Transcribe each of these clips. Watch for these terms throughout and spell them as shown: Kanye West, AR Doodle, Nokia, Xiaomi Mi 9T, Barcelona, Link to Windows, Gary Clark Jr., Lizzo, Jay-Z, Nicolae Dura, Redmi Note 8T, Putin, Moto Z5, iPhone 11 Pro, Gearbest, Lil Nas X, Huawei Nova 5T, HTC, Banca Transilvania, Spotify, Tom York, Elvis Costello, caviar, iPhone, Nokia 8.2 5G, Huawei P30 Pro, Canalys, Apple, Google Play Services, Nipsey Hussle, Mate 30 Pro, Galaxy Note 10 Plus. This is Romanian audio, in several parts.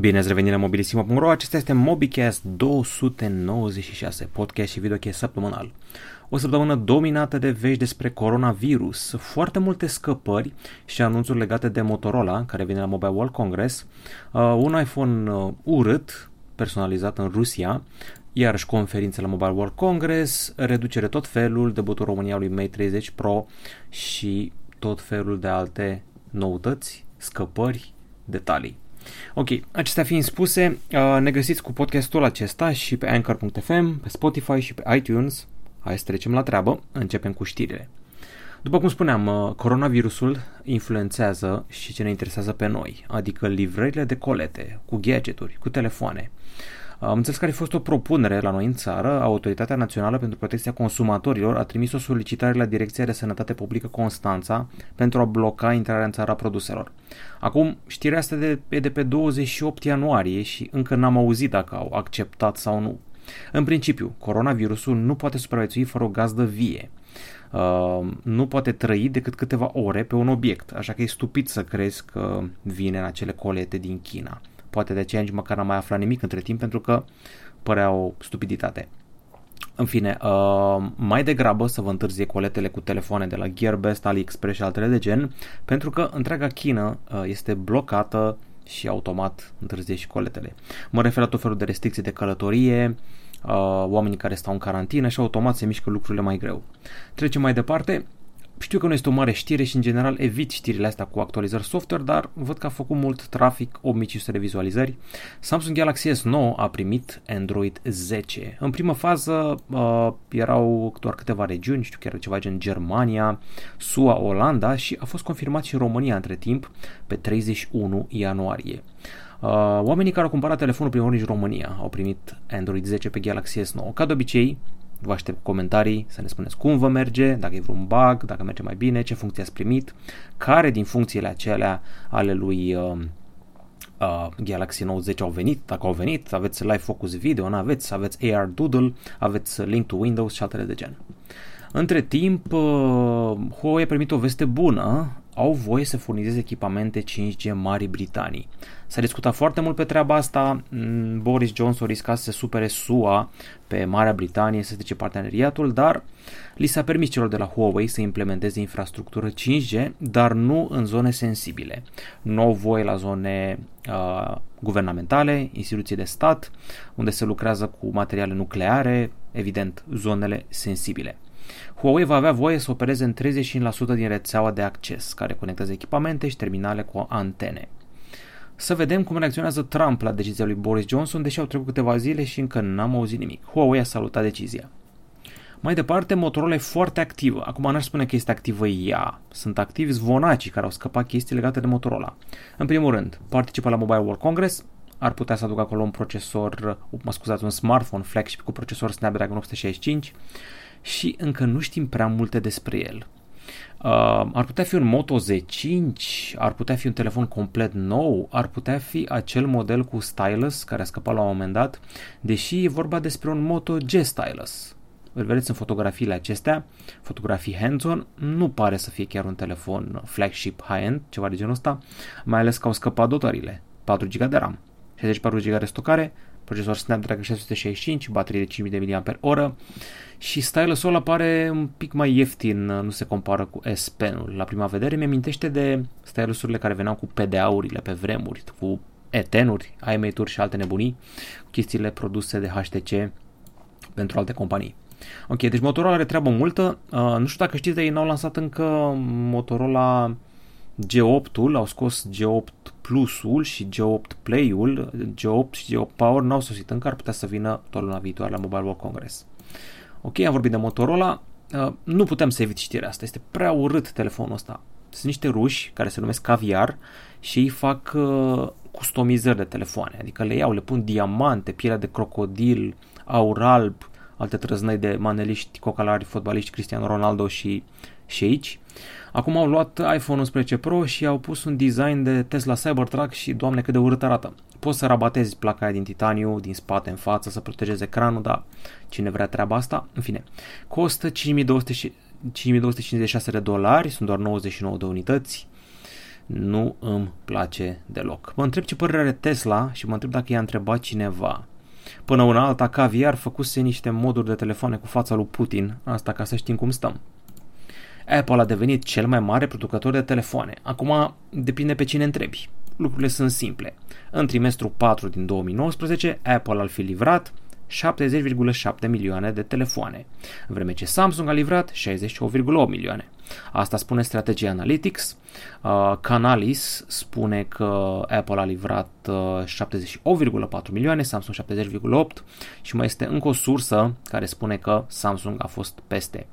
Bine ați revenit la mobilissimo.ro, acesta este MobiCast 296, podcast și videochest săptămânal. O săptămână dominată de vești despre coronavirus, foarte multe scăpări și anunțuri legate de Motorola, care vine la Mobile World Congress, un iPhone urât, personalizat în Rusia, iarăși conferințe la Mobile World Congress, reducere tot felul, debutul România lui Mate 30 Pro și tot felul de alte noutăți, scăpări, detalii. Ok, acestea fiind spuse, ne găsiți cu podcastul acesta și pe anchor.fm, pe Spotify și pe iTunes. Hai să trecem la treabă, începem cu știrile. După cum spuneam, coronavirusul influențează și ce ne interesează pe noi, adică livrările de colete, cu gadgeturi, cu telefoane. Am înțeles că a fost o propunere la noi în țară, Autoritatea Națională pentru Protecția Consumatorilor a trimis o solicitare la Direcția de Sănătate Publică Constanța pentru a bloca intrarea în țară a produselor. Acum, știrea asta e de pe 28 ianuarie și încă n-am auzit dacă au acceptat sau nu. În principiu, coronavirusul nu poate supraviețui fără o gazdă vie. Nu poate trăi decât câteva ore pe un obiect, așa că e stupid să crezi că vine în acele colete din China. Poate de aceea nici măcar n-am mai aflat nimic între timp pentru că părea o stupiditate. În fine, mai degrabă să vă întârzie coletele cu telefoane de la Gearbest, AliExpress și altele de gen, pentru că întreaga China este blocată și automat întârzie și coletele. Mă refer la tot felul de restricții de călătorie, oamenii care stau în carantină și automat se mișcă lucrurile mai greu. Trecem mai departe. Știu că nu este o mare știre și în general evit știrile astea cu actualizări software, dar văd că a făcut mult trafic, 8500 de vizualizări. Samsung Galaxy S9 a primit Android 10. În prima fază erau doar câteva regiuni, știu că era ceva gen Germania, SUA, Olanda și a fost confirmat și în România între timp pe 31 ianuarie. Oamenii care au cumpărat telefonul primor nici România au primit Android 10 pe Galaxy S9. Ca de obicei, vă aștept comentarii să ne spuneți cum vă merge, dacă e vreun bug, dacă merge mai bine, ce funcție ați primit, care din funcțiile acelea ale lui Galaxy Note 10 au venit, dacă au venit, aveți Live Focus Video, n-aveți, aveți AR Doodle, aveți Link to Windows și altele de gen. Între timp, Huawei a primit o veste bună, au voie să furnizeze echipamente 5G Marii Britanii. S-a discutat foarte mult pe treaba asta, Boris Johnson risca să se supere SUA pe Marea Britanie, să strice parteneriatul, dar li s-a permis celor de la Huawei să implementeze infrastructură 5G, dar nu în zone sensibile. Nu au voie la zone guvernamentale, instituții de stat, unde se lucrează cu materiale nucleare, evident, zonele sensibile. Huawei va avea voie să opereze în 35% din rețeaua de acces, care conectează echipamente și terminale cu antene. Să vedem cum reacționează Trump la decizia lui Boris Johnson, deși au trecut câteva zile și încă n-am auzit nimic. Huawei a salutat decizia. Mai departe, Motorola e foarte activă. Acum n-aș spune că este activă ea. Sunt activi zvonacii care au scăpat chestii legate de Motorola. În primul rând, participă la Mobile World Congress, ar putea să aducă acolo un smartphone flagship cu procesor Snapdragon 865, și încă nu știm prea multe despre el. Ar putea fi un Moto Z5, ar putea fi un telefon complet nou, ar putea fi acel model cu stylus care a scăpat la un moment dat, deși e vorba despre un Moto G stylus. Îl vedeți în fotografiile acestea, fotografii hands-on, nu pare să fie chiar un telefon flagship high-end, ceva de genul ăsta, mai ales că au scăpat dotările, 4 GB de RAM, 64 GB de stocare, procesor Snapdragon 665, baterie de 5000 mAh și stylusul ăla pare un pic mai ieftin, nu se compară cu S Pen-ul. La prima vedere mi-amintește de stylusurile care veneau cu PDA-urile pe vremuri, cu E10-uri, iMate-uri și alte nebunii, chestiile produse de HTC pentru alte companii. Ok, deci Motorola are treabă multă, nu știu dacă știți, de ei n-au lansat încă Motorola G8-ul, au scos G8 Plus-ul și G8 Play-ul, G8 și G8 Power n-au sosit încă, ar putea să vină tot luna viitoare la Mobile World Congress. Ok, am vorbit de Motorola, nu putem să evit știrea asta, este prea urât telefonul ăsta. Sunt niște ruși care se numesc caviar și ei fac customizări de telefoane, adică le iau, le pun diamante, pielea de crocodil, aur alb, alte trăznăi de maneliști, cocalari, fotbaliști, Cristiano Ronaldo și aici. Acum au luat iPhone 11 Pro și au pus un design de Tesla Cybertruck și doamne cât de urât arată. Poți să rabatezi placa aia din titaniu, din spate în față, să protejezi ecranul, dar cine vrea treaba asta? În fine, costă $5.256, sunt doar 99 de unități. nu îmi place deloc. Mă întreb ce părere are Tesla și mă întreb dacă i-a întrebat cineva. Până una alta, Caviar făcuse niște moduri de telefoane cu fața lui Putin, asta ca să știm cum stăm. Apple a devenit cel mai mare producător de telefoane. Acum depinde pe cine întrebi. Lucrurile sunt simple. În trimestrul 4 din 2019, Apple ar fi livrat 70,7 milioane de telefoane, în vreme ce Samsung a livrat 68,8 milioane. Asta spune strategia Analytics. Canalys spune că Apple a livrat 78,4 milioane, Samsung 70,8 și mai este încă o sursă care spune că Samsung a fost peste.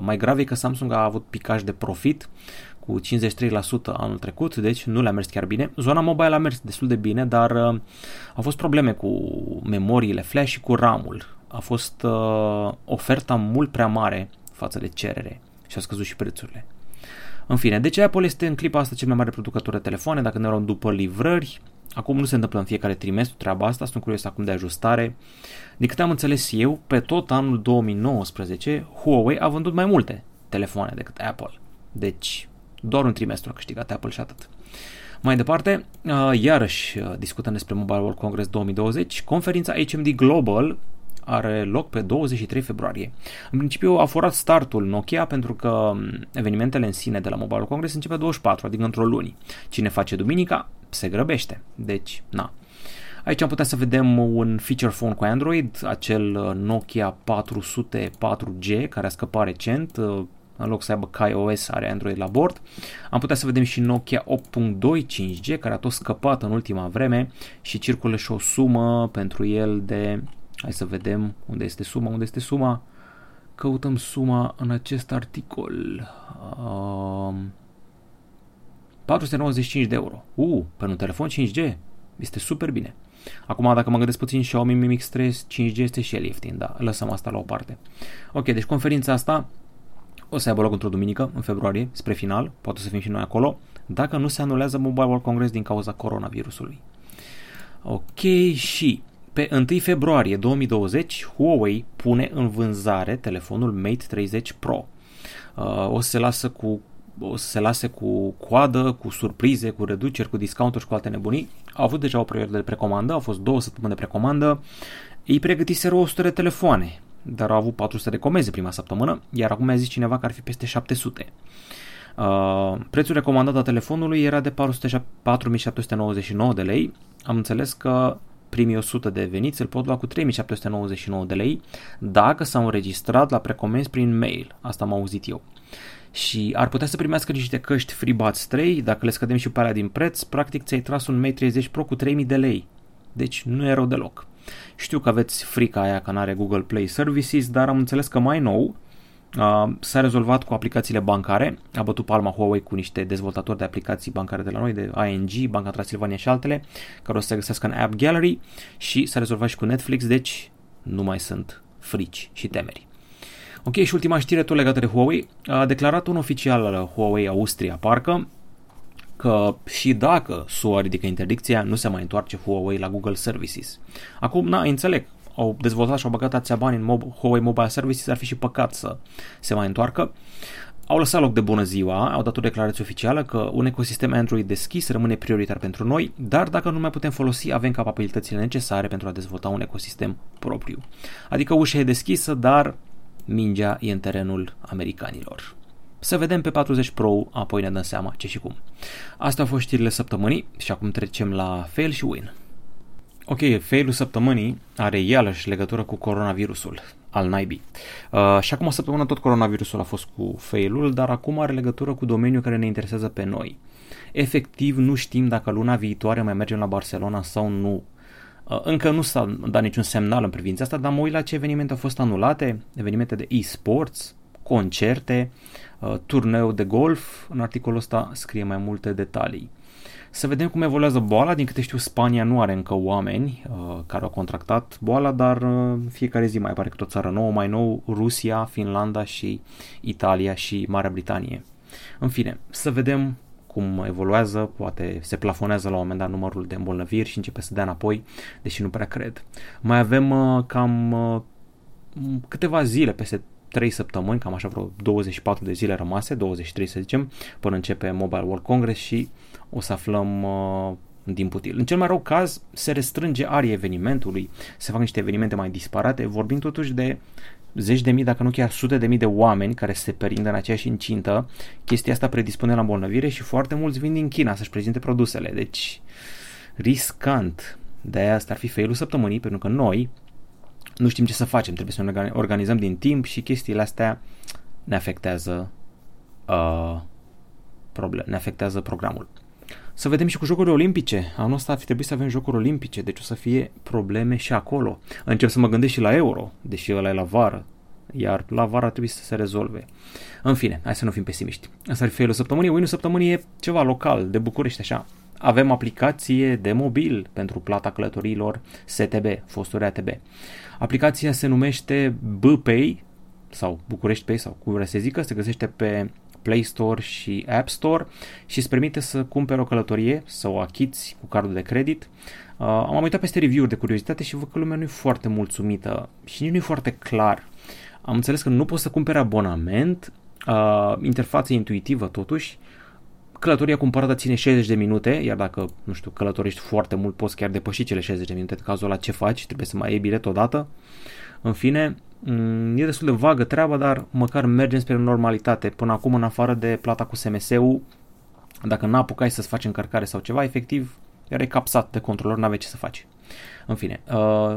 Mai grav e că Samsung a avut picaj de profit cu 53% anul trecut, deci nu le-a mers chiar bine. Zona mobile a mers destul de bine, dar au fost probleme cu memoriile flash și cu RAM-ul. A fost oferta mult prea mare față de cerere și a scăzut și prețurile. În fine, deci Apple este în clipa asta cel mai mare producător de telefoane, dacă ne luăm după livrări. Acum nu se întâmplă în fiecare trimestru treaba asta, sunt curios acum de ajustare. De cât am înțeles eu, pe tot anul 2019, Huawei a vândut mai multe telefoane decât Apple. Deci, doar un trimestru a câștigat Apple și atât. Mai departe, iarăși discutăm despre Mobile World Congress 2020. Conferința HMD Global are loc pe 23 februarie. În principiu a furat startul Nokia pentru că evenimentele în sine de la Mobile World Congress începe 24, adică într-o luni. Cine face duminica se grăbește. Deci, na. Aici am putea să vedem un feature phone cu Android, acel Nokia 400 4G care a scăpat recent. În loc să aibă KaiOS, are Android la bord. Am putea să vedem și Nokia 8.2 5G, care a tot scăpat în ultima vreme și circulă și o sumă pentru el de... Hai să vedem unde este suma. Căutăm suma în acest articol. 495 de euro. Pentru un telefon 5G este super bine. Acum, dacă mă gândesc puțin, Xiaomi Mi Mix 3 5G este și el ieftin, dar lăsăm asta la o parte. Ok, deci conferința asta o să aibă loc într-o duminică, în februarie, spre final, poate să fim și noi acolo, dacă nu se anulează Mobile World Congress din cauza coronavirusului. Ok, și pe 1 februarie 2020, Huawei pune în vânzare telefonul Mate 30 Pro. O să se lase cu coadă, cu surprize, cu reduceri, cu discounturi și cu alte nebunii. Au avut deja o perioadă de precomandă, au fost 2 săptămâni de precomandă. Ei pregătiseră 100 de telefoane, dar au avut 400 de comenzi prima săptămână, iar acum mi-a zis cineva că ar fi peste 700. Prețul recomandat al telefonului era de 4.799 de lei. Am înțeles că primii 100 de veniți îl pot lua cu 3.799 de lei dacă s-au înregistrat la precomenzi prin mail. Asta am auzit eu. Și ar putea să primească niște căști FreeBuds 3, dacă le scădem și pe alea din preț, practic ți-ai tras un Mate 30 Pro cu 3.000 de lei. Deci nu e rău deloc. Știu că aveți frica aia că n-are Google Play Services, dar am înțeles că mai nou s-a rezolvat cu aplicațiile bancare. A bătut palma Huawei cu niște dezvoltatori de aplicații bancare de la noi, de ING, Banca Transilvania și altele, care o să se găsească în App Gallery, și s-a rezolvat și cu Netflix, deci nu mai sunt frici și temeri. Ok, și ultima știre tot legată de Huawei. A declarat un oficial al Huawei Austria, parcă, că și dacă SUA ridică interdicția, nu se mai întoarce Huawei la Google Services. Acum, înțeleg, au dezvoltat și au băgat atâția bani în Huawei Mobile Services, ar fi și păcat să se mai întoarcă. Au lăsat loc de bună ziua, au dat o declarație oficială că un ecosistem Android deschis rămâne prioritar pentru noi, dar dacă nu mai putem folosi, avem capabilitățile necesare pentru a dezvolta un ecosistem propriu. Adică ușa e deschisă, dar mingea e în terenul americanilor. Să vedem pe 40 Pro, apoi ne dăm seama ce și cum. Astea au fost știrile săptămânii și acum trecem la fail și win. Ok, failul săptămânii are iarăși legătură cu coronavirusul, al naibii. Și acum o săptămână tot coronavirusul a fost cu failul, dar acum are legătură cu domeniul care ne interesează pe noi. Efectiv nu știm dacă luna viitoare mai mergem la Barcelona sau nu. Încă nu s-a dat niciun semnal în privința asta, dar mă uit la ce evenimente au fost anulate, evenimente de e-sports, concerte, turneu de golf. În articolul ăsta scrie mai multe detalii. Să vedem cum evoluează boala. Din câte știu, Spania nu are încă oameni care au contractat boala, dar fiecare zi mai apare câte o țară nouă, mai nou Rusia, Finlanda și Italia și Marea Britanie. În fine, să vedem cum evoluează, poate se plafonează la un moment dat numărul de îmbolnăviri și începe să dea înapoi, deși nu prea cred. Mai avem cam câteva zile, peste 3 săptămâni, cam așa vreo 24 de zile rămase, 23 să zicem, până începe Mobile World Congress și o să aflăm din putil. În cel mai rău caz se restrânge aria evenimentului, se fac niște evenimente mai disparate, vorbim totuși de zeci de mii, dacă nu chiar sute de mii de oameni care se perindă în aceeași incintă. Chestia asta predispune la îmbolnăvire și foarte mulți vin din China să-și prezinte produsele, deci riscant. De-aia asta ar fi failul săptămânii, pentru că noi nu știm ce să facem, trebuie să ne organizăm din timp și chestiile astea ne afectează, ne afectează programul. Să vedem și cu jocurile olimpice. Anul ăsta ar fi trebuit să avem jocuri olimpice, deci o să fie probleme și acolo. Încep să mă gândesc și la euro, deși ăla e la vară, iar la vară trebuie să se rezolve. În fine, hai să nu fim pesimiști. Asta ar fi failul săptămânii. Winul săptămânii e ceva local, de București așa. Avem aplicație de mobil pentru plata călătoriilor STB, fosturi ATB. Aplicația se numește BPay sau București Pay sau cum vreau să zică, se găsește pe Play Store și App Store și îți permite să cumperi o călătorie, să o achiți cu cardul de credit. Am uitat peste review-uri de curiozitate și văd că lumea nu e foarte mulțumită și nici nu e foarte clar. Am înțeles că nu poți să cumperi abonament, interfață intuitivă totuși, călătoria cumpărată ține 60 de minute, iar dacă, nu știu, călătorești foarte mult, poți chiar depăși cele 60 de minute, în cazul ăla ce faci, trebuie să mai iei bilet odată. În fine, e destul de vagă treaba, dar măcar mergem spre normalitate. Până acum, în afară de plata cu SMS-ul, dacă n-apucai să-ți faci încărcare sau ceva, efectiv, e capsat de controlor, n-aveai ce să faci. În fine,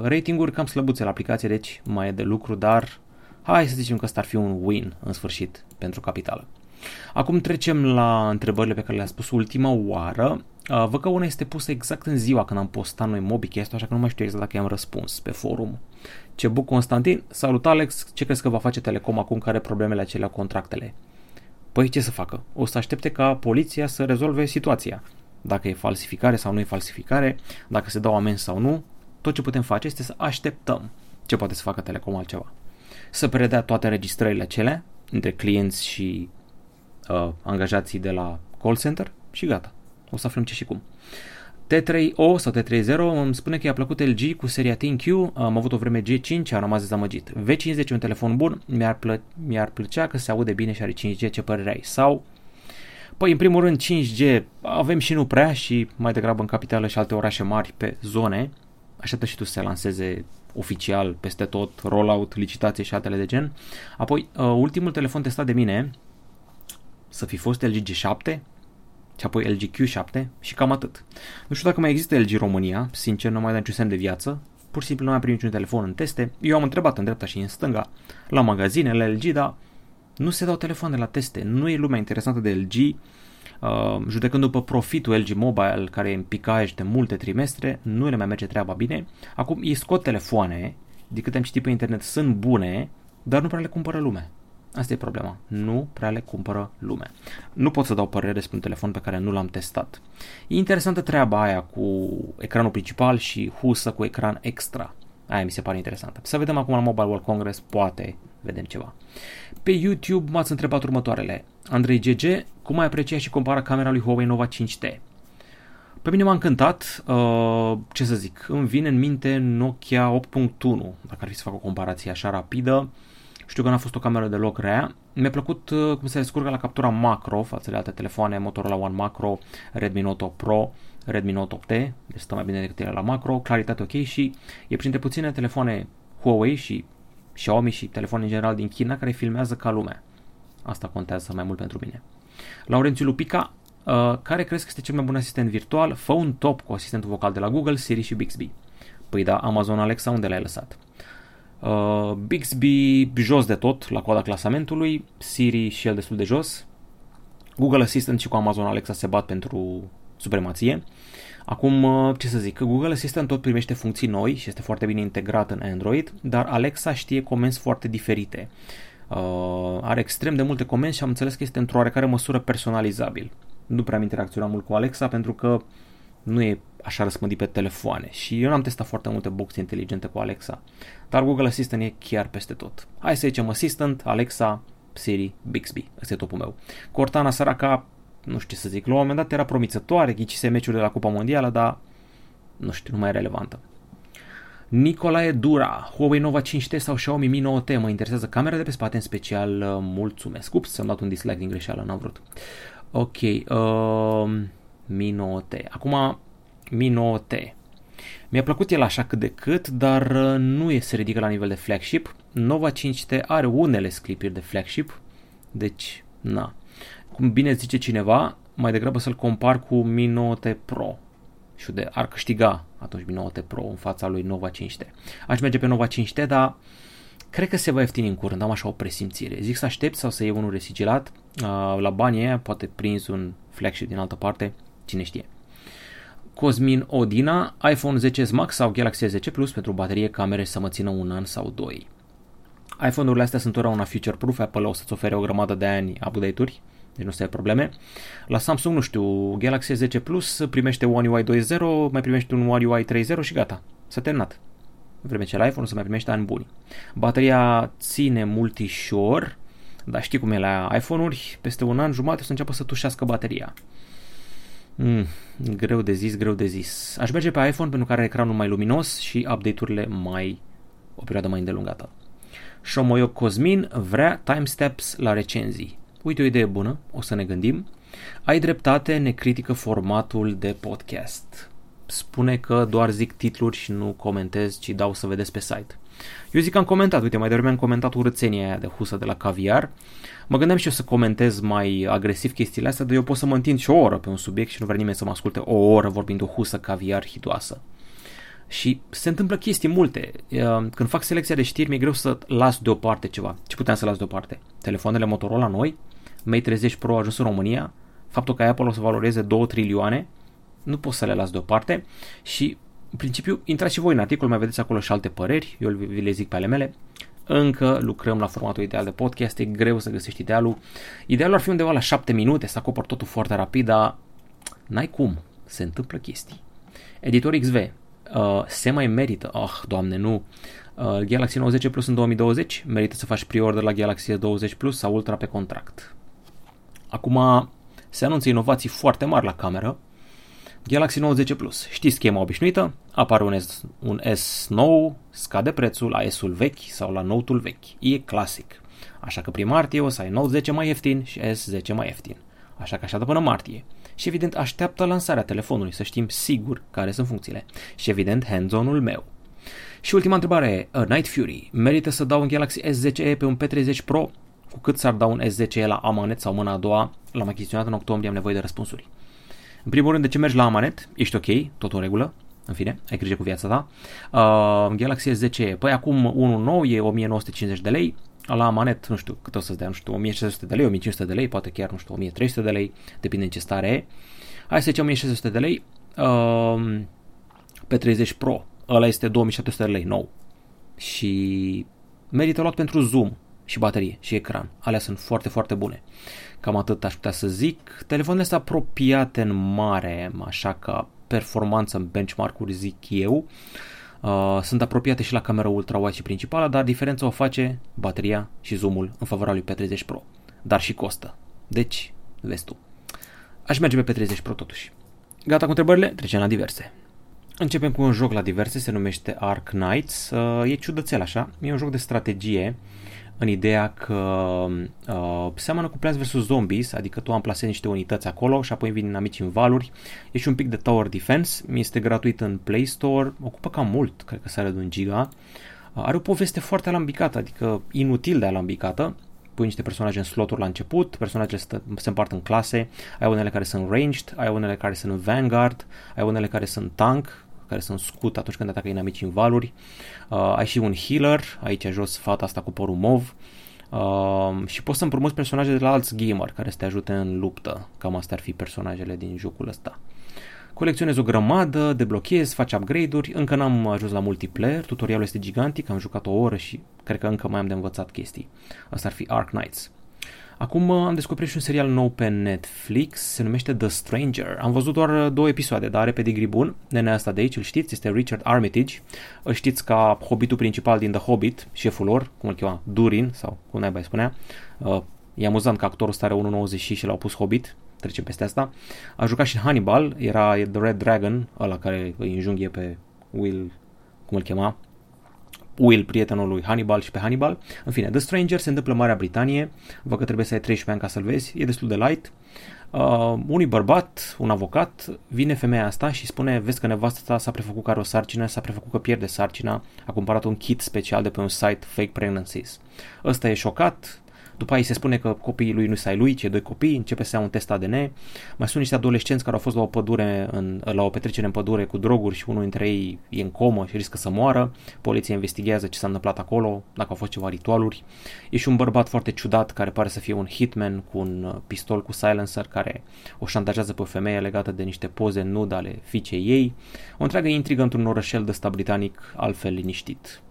ratinguri cam slăbuțe la aplicație, deci mai e de lucru, dar hai să zicem că ăsta ar fi un win, în sfârșit, pentru capitală. Acum trecem la întrebările pe care le-am spus ultima oară. Văd că una este pusă exact în ziua când am postat noi MobiCast, așa că nu mai știu exact dacă i-am răspuns pe forum. Ce buc, Constantin! Salut, Alex! Ce crezi că va face Telecom acum care problemele acelea contractele? Păi ce să facă? O să aștepte ca poliția să rezolve situația. Dacă e falsificare sau nu e falsificare, dacă se dau amenzi sau nu, tot ce putem face este să așteptăm ce poate să facă Telecom altceva. Să predea toate înregistrările acelea între clienți și angajații de la call center și gata. O să aflăm ce și cum. T3O sau T30 îmi spune că i-a plăcut LG cu seria ThinQ, am avut o vreme G5, am rămas dezamăgit. V50 e un telefon bun, mi-ar plăcea că se aude bine și are 5G, ce părere ai? Sau, păi în primul rând 5G avem și nu prea și mai degrabă în capitală și alte orașe mari pe zone. Așteaptă și tu să se lanseze oficial peste tot, rollout, licitații și altele de gen. Apoi, ultimul telefon testat de mine să fi fost LG G7 și apoi LG Q7 și cam atât. Nu știu dacă mai există LG România, sincer nu mai dă niciun semn de viață, pur și simplu nu mai primit niciun telefon în teste. Eu am întrebat în dreapta și în stânga, la magazine, la LG, dar nu se dau telefoane la teste, nu e lumea interesantă de LG. Judecând după profitul LG Mobile, care e în picaj de multe trimestre, nu le mai merge treaba bine. Acum ei scot telefoane, de cât am citit pe internet, sunt bune, dar nu prea le cumpără lumea. Asta e problema. Nu prea le cumpără lumea. Nu pot să dau părere despre un telefon pe care nu l-am testat. E interesantă treaba aia cu ecranul principal și husă cu ecran extra. Aia mi se pare interesantă. Să vedem acum la Mobile World Congress, poate vedem ceva. Pe YouTube m-ați întrebat următoarele. Andrei GG, cum ai apreciat și compara camera lui Huawei Nova 5T? Pe mine m-a încântat, ce să zic, îmi vine în minte Nokia 8.1, dacă ar fi să fac o comparație așa rapidă. Știu că n-a fost o cameră deloc rea. Mi-a plăcut cum se descurcă la captura macro față de alte telefoane, Motorola One Macro, Redmi Note 8 Pro, Redmi Note 8T, deci stă mai bine decât ele la macro, claritate ok și e printre puține telefoane Huawei și Xiaomi și telefoane în general din China care filmează ca lumea. Asta contează mai mult pentru mine. Laurențiu Lupica, care crezi că este cel mai bun asistent virtual? Fă un top cu asistentul vocal de la Google, Siri și Bixby. Păi da, Amazon Alexa, unde l-ai lăsat? Bixby jos de tot la coada clasamentului, Siri și el destul de jos, Google Assistant și cu Amazon Alexa se bat pentru supremație. Acum, ce să zic, Google Assistant tot primește funcții noi și este foarte bine integrat în Android, dar Alexa știe comenzi foarte diferite. Are extrem de multe comenzi și am înțeles că este într-o oarecare măsură personalizabil. Nu prea am interacționat mult cu Alexa pentru că nu e așa răspândit pe telefoane și eu n-am testat foarte multe boxe inteligente cu Alexa, dar Google Assistant e chiar peste tot. Hai să zicem Assistant, Alexa, Siri, Bixby, ăsta e topul meu. Cortana, săraca, nu știu ce să zic, la un moment dat era promițătoare, ghicise meciurile la Cupa Mondială, dar nu știu, nu mai e relevantă. Nicolae Dura, Huawei Nova 5T sau Xiaomi Mi 9T, mă interesează camera de pe spate în special, mulțumesc. Ups, am dat un dislike din greșeală, n-am vrut. Ok, Mi 9T. Acum, Mi 9T. Mi-a plăcut el așa cât de cât, dar nu se ridică la nivel de flagship. Nova 5T are unele sclipiri de flagship, deci, na. Cum bine zice cineva, mai degrabă să-l compar cu Mi 9T Pro. Și de ar câștiga atunci Mi 9T Pro în fața lui Nova 5T. Aș merge pe Nova 5T, dar cred că se va ieftini în curând, am așa o presimțire. Zic să aștept sau să iei unul resigilat, la banii aia, poate prins un flagship din altă parte, cine știe. Cosmin Odina, iPhone 10s Max sau Galaxy S10 Plus pentru baterie, camere să mă țină un an sau doi. iPhone-urile astea sunt întotdeauna future-proof, Apple o să-ți ofere o grămadă de ani update-uri, deci nu se ai probleme. La Samsung, nu știu, Galaxy S10 Plus primește One UI 2.0, mai primește un One UI 3.0 și gata, s-a terminat. În vreme ce la iPhone o să mai primește ani buni. Bateria ține multișor, dar știi cum e la iPhone-uri, peste un an jumate o să înceapă să tușească bateria. Greu de zis. Aș merge pe iPhone pentru că are ecranul mai luminos și update-urile o perioadă mai îndelungată. Șomoio Cosmin vrea timesteps la recenzii. Uite o idee bună, o să ne gândim. Ai dreptate, ne critică formatul de podcast. Spune că doar zic titluri și nu comentez, ci dau să vedeți pe site. Eu zic că am comentat, uite, mai devreme am comentat urățenia aia de husă de la caviar. Mă gândeam și eu să comentez mai agresiv chestiile astea, dar eu pot să mă întind și o oră pe un subiect și nu vrea nimeni să mă asculte o oră vorbind de o husă caviar hidoasă. Și se întâmplă chestii multe. Când fac selecția de știri, mi-e greu să las deoparte ceva. Ce puteam să las deoparte? Telefoanele Motorola noi, Mate 30 Pro a ajuns în România, faptul că Apple o să valoreze 2 trilioane, nu pot să le las deoparte și în principiu intrați și voi în articol, mai vedeți acolo și alte păreri, eu vi le zic pe ale mele. Încă lucrăm la formatul ideal de podcast, e greu să găsești idealul. Idealul ar fi undeva la 7 minute, să acoperi totul foarte rapid, dar n-ai cum, se întâmplă chestii. Editor XV, se mai merită, doamne nu, Galaxy Note 10 Plus în 2020, merită să faci pre-order la Galaxy S20 Plus sau Ultra pe contract. Acum se anunță inovații foarte mari la cameră. Galaxy Note 10 Plus, știți schema obișnuită, apare un S nou, scade prețul la S-ul vechi sau la Note-ul vechi, e clasic. Așa că prin martie o să ai Note 10 mai ieftin și S10 mai ieftin, așa că așa de până martie. Și evident așteaptă lansarea telefonului, să știm sigur care sunt funcțiile. Și evident hands-on-ul meu. Și ultima întrebare, Night Fury, merită să dau un Galaxy S10e pe un P30 Pro? Cu cât s-ar da un S10e la Amanet sau mâna a doua? L-am achiziționat în octombrie, am nevoie de răspunsuri. În primul rând, de ce mergi la Amanet? Ești ok, tot în regulă, în fine, ai grijă cu viața ta. Galaxy S10e, păi acum unul nou e 1950 de lei, la Amanet, nu știu cât o să-ți dea, nu știu, 1600 de lei, 1500 de lei, poate chiar, nu știu, 1300 de lei, depinde în ce stare e. Hai să zicem 1600 de lei, pe 30 Pro, ăla este 2700 de lei nou și merită luat pentru zoom și baterie și ecran, alea sunt foarte, foarte bune. Cam atât aș putea să zic. Telefoanele sunt apropiate în mare, așa ca performanță în benchmark-uri, zic eu. Sunt apropiate și la camera ultra-wide și principală, dar diferența o face bateria și zoom-ul în favoarea lui P30 Pro. Dar și costă. Deci, vezi tu. Aș merge pe P30 Pro totuși. Gata cu întrebările? Trecem la diverse. Începem cu un joc la diverse, se numește Ark Knights. E ciudățel așa, e un joc de strategie. În ideea că seamănă cu Plants vs. Zombies, adică tu amplasezi niște unități acolo și apoi vin inamici în valuri. E și un pic de Tower Defense, este gratuit în Play Store, ocupă cam mult, cred că sare de 1 giga. Are o poveste foarte alambicată, adică inutil de alambicată. Pui niște personaje în sloturi la început, personajele se împart în clase, ai unele care sunt ranged, ai unele care sunt vanguard, ai unele care sunt tank, care sunt scut atunci când atacă inamici în valuri. Ai și un healer, aici jos fata asta cu părul mov. Și poți să împrumuți personaje de la alți gamer care să te ajute în luptă. Cam astea ar fi personajele din jocul ăsta. Colecționezi o grămadă, deblochezi, faci upgrade-uri. Încă n-am ajuns la multiplayer, tutorialul este gigantic, am jucat o oră și cred că încă mai am de învățat chestii. Asta ar fi Ark Knights. Acum am descoperit și un serial nou pe Netflix, se numește The Stranger. Am văzut doar 2 episoade, dar are pedigree bun. Nenea asta de aici, îl știți, este Richard Armitage. Îl știți ca hobbitul principal din The Hobbit, șeful lor, cum îl chema, Durin, sau cum naiba îi spunea. E amuzant că actorul ăsta are 1,90 și l-au pus Hobbit, trecem peste asta. A jucat și Hannibal, era The Red Dragon, ăla care îi înjunghie pe Will, cum îl chema, Will, prietenul lui Hannibal și pe Hannibal. În fine, The Stranger se întâmplă în Marea Britanie, văd că trebuie să ai 13 ani ca să-l vezi, e destul de light. Unui bărbat, un avocat, vine femeia asta și spune, vezi că nevastă ta s-a prefăcut că are o sarcină, s-a prefăcut că pierde sarcina, a cumpărat un kit special de pe un site, Fake Pregnancies. Ăsta e șocat, după aia se spune că copiii lui nu s-ai lui, cei doi copii, începe să ia un test ADN, mai sunt niște adolescenți care au fost la o pădure, la o petrecere în pădure cu droguri și unul dintre ei e în comă și riscă să moară, poliția investigează ce s-a întâmplat acolo, dacă au fost ceva ritualuri, e și un bărbat foarte ciudat care pare să fie un hitman cu un pistol cu silencer care o șantajează pe o femeie legată de niște poze nude ale fiicei ei, o întreagă intrigă într-un orășel de ăsta britanic altfel liniștit.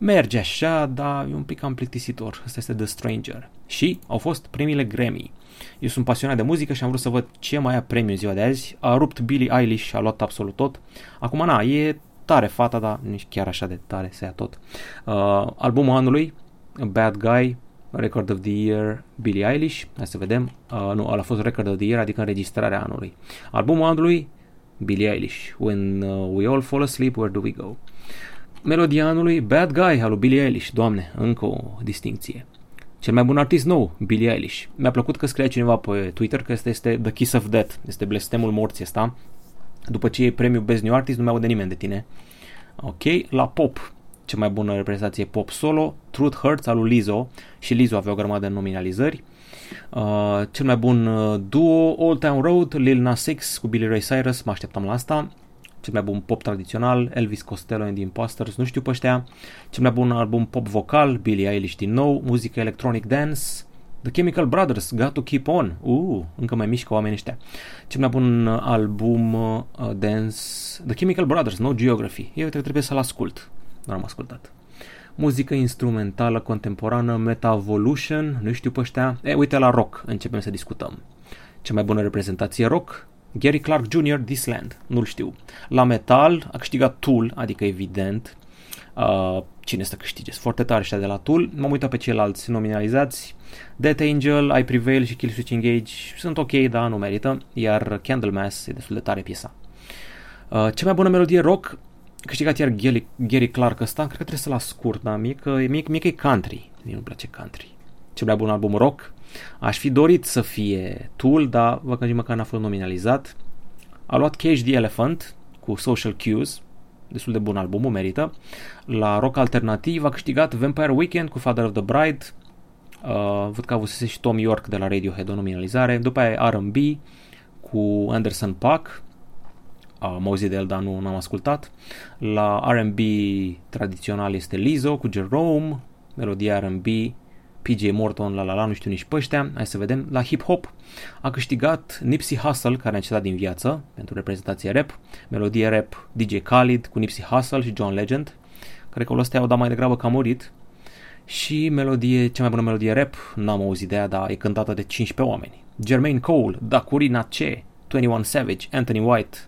Merge așa, dar e un pic cam plictisitor. Asta este The Stranger. Și au fost premiile Grammy. Eu sunt pasionat de muzică și am vrut să văd ce mai ia premiu ziua de azi. A rupt Billie Eilish și a luat absolut tot. Acum, e tare fata, dar nici chiar așa de tare să ia tot. Albumul anului, Bad Guy, Record of the Year, Billie Eilish. Hai să vedem. Nu, ăla a fost Record of the Year, adică înregistrarea anului. Albumul anului, Billie Eilish. When we all fall asleep, where do we go? Melodia anului, Bad Guy, al lui Billie Eilish, doamne, încă o distincție. Cel mai bun artist nou, Billie Eilish. Mi-a plăcut că scria cineva pe Twitter că ăsta este The Kiss of Death, este blestemul morții ăsta. După ce e premiul Best New Artist, nu mai aude nimeni de tine. Ok, la pop, cea mai bună reprezentație pop solo, Truth Hurts, al lui Lizzo, și Lizzo avea o grămadă de nominalizări. Cel mai bun duo, Old Town Road, Lil Nas X cu Billy Ray Cyrus, mă așteptam la asta. Cel mai bun pop tradițional, Elvis Costello and the Imposters, nu știu pe ăștia. Cel mai bun album pop vocal, Billie Eilish din nou, muzică electronic dance, The Chemical Brothers, Got to Keep On, încă mai mișcă oamenii ăștia. Cel mai bun album dance, The Chemical Brothers, No Geography, eu trebuie să-l ascult, nu am ascultat. Muzică instrumentală contemporană, Metavolution, nu știu pe ăștia. Uite la rock, începem să discutăm. Cea mai bună reprezentație rock, Gary Clark Jr., This Land, nu-l știu. La metal a câștigat Tool, adică evident, cine să câștige, foarte tare ăștia de la Tool. M-am uitat pe ceilalți nominalizați, Death Angel, I Prevail și Kill Switch Engage sunt ok, dar nu merită, iar Candlemass e destul de tare piesa. Cea mai bună melodie rock, câștigat iar Gary Clark ăsta, cred că trebuie să-l ascult, dar mie că e country, mie nu-mi place country. Cel mai bun album rock, aș fi dorit să fie Tool, dar vă gândim că n-a fost nominalizat. A luat Cage the Elephant cu Social Cues, destul de bun albumul, merită. La rock alternativ a câștigat Vampire Weekend cu Father of the Bride, văd că avusese și Tom York de la Radiohead o nominalizare, după aia R&B cu Anderson .Paak, am auzit de el, dar nu am ascultat. La R&B tradițional este Lizzo cu Jerome, melodia R&B, PJ Morton, nu știu nici pe ăștia. Hai să vedem. La hip-hop a câștigat Nipsey Hussle, care a încetat din viață pentru reprezentație rap, melodie rap DJ Khaled cu Nipsey Hussle și John Legend, cred că ăsta i-au dat mai degrabă că a murit, și melodie, cea mai bună melodie rap, n-am auzit de ea, dar e cântată de 15 oameni, Jermaine Cole, Dakurina C, 21 Savage, Anthony White,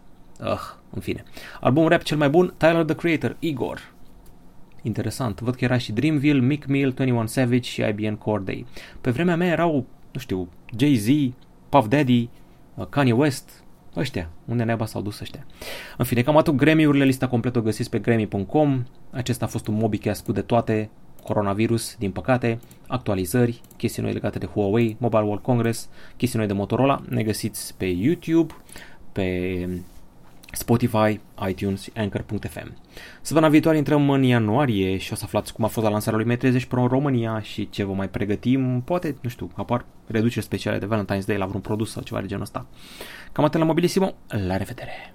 în fine. Album rap cel mai bun, Tyler the Creator, Igor. Interesant, văd că era și Dreamville, Meek Mill, 21 Savage și IBN Cordae. Pe vremea mea erau, nu știu, Jay-Z, Puff Daddy, Kanye West, ăștia, unde naiba s-au dus ăștia. În fine, cam atât Grammy-urile, lista completă o găsiți pe Grammy.com. Acesta a fost un MobiCast cu de toate, coronavirus, din păcate, actualizări, chestii noi legate de Huawei, Mobile World Congress, chestii noi de Motorola. Ne găsiți pe YouTube, pe Spotify, iTunes și anchor.fm. Săptămâna viitoare intrăm în ianuarie și o să aflați cum a fost la lansarea lui Mate 30 Pro în România și ce vă mai pregătim. Poate, nu știu, apar reduceri speciale de Valentine's Day la vreun produs sau ceva de genul ăsta. Cam atât la Mobilissimo, la revedere!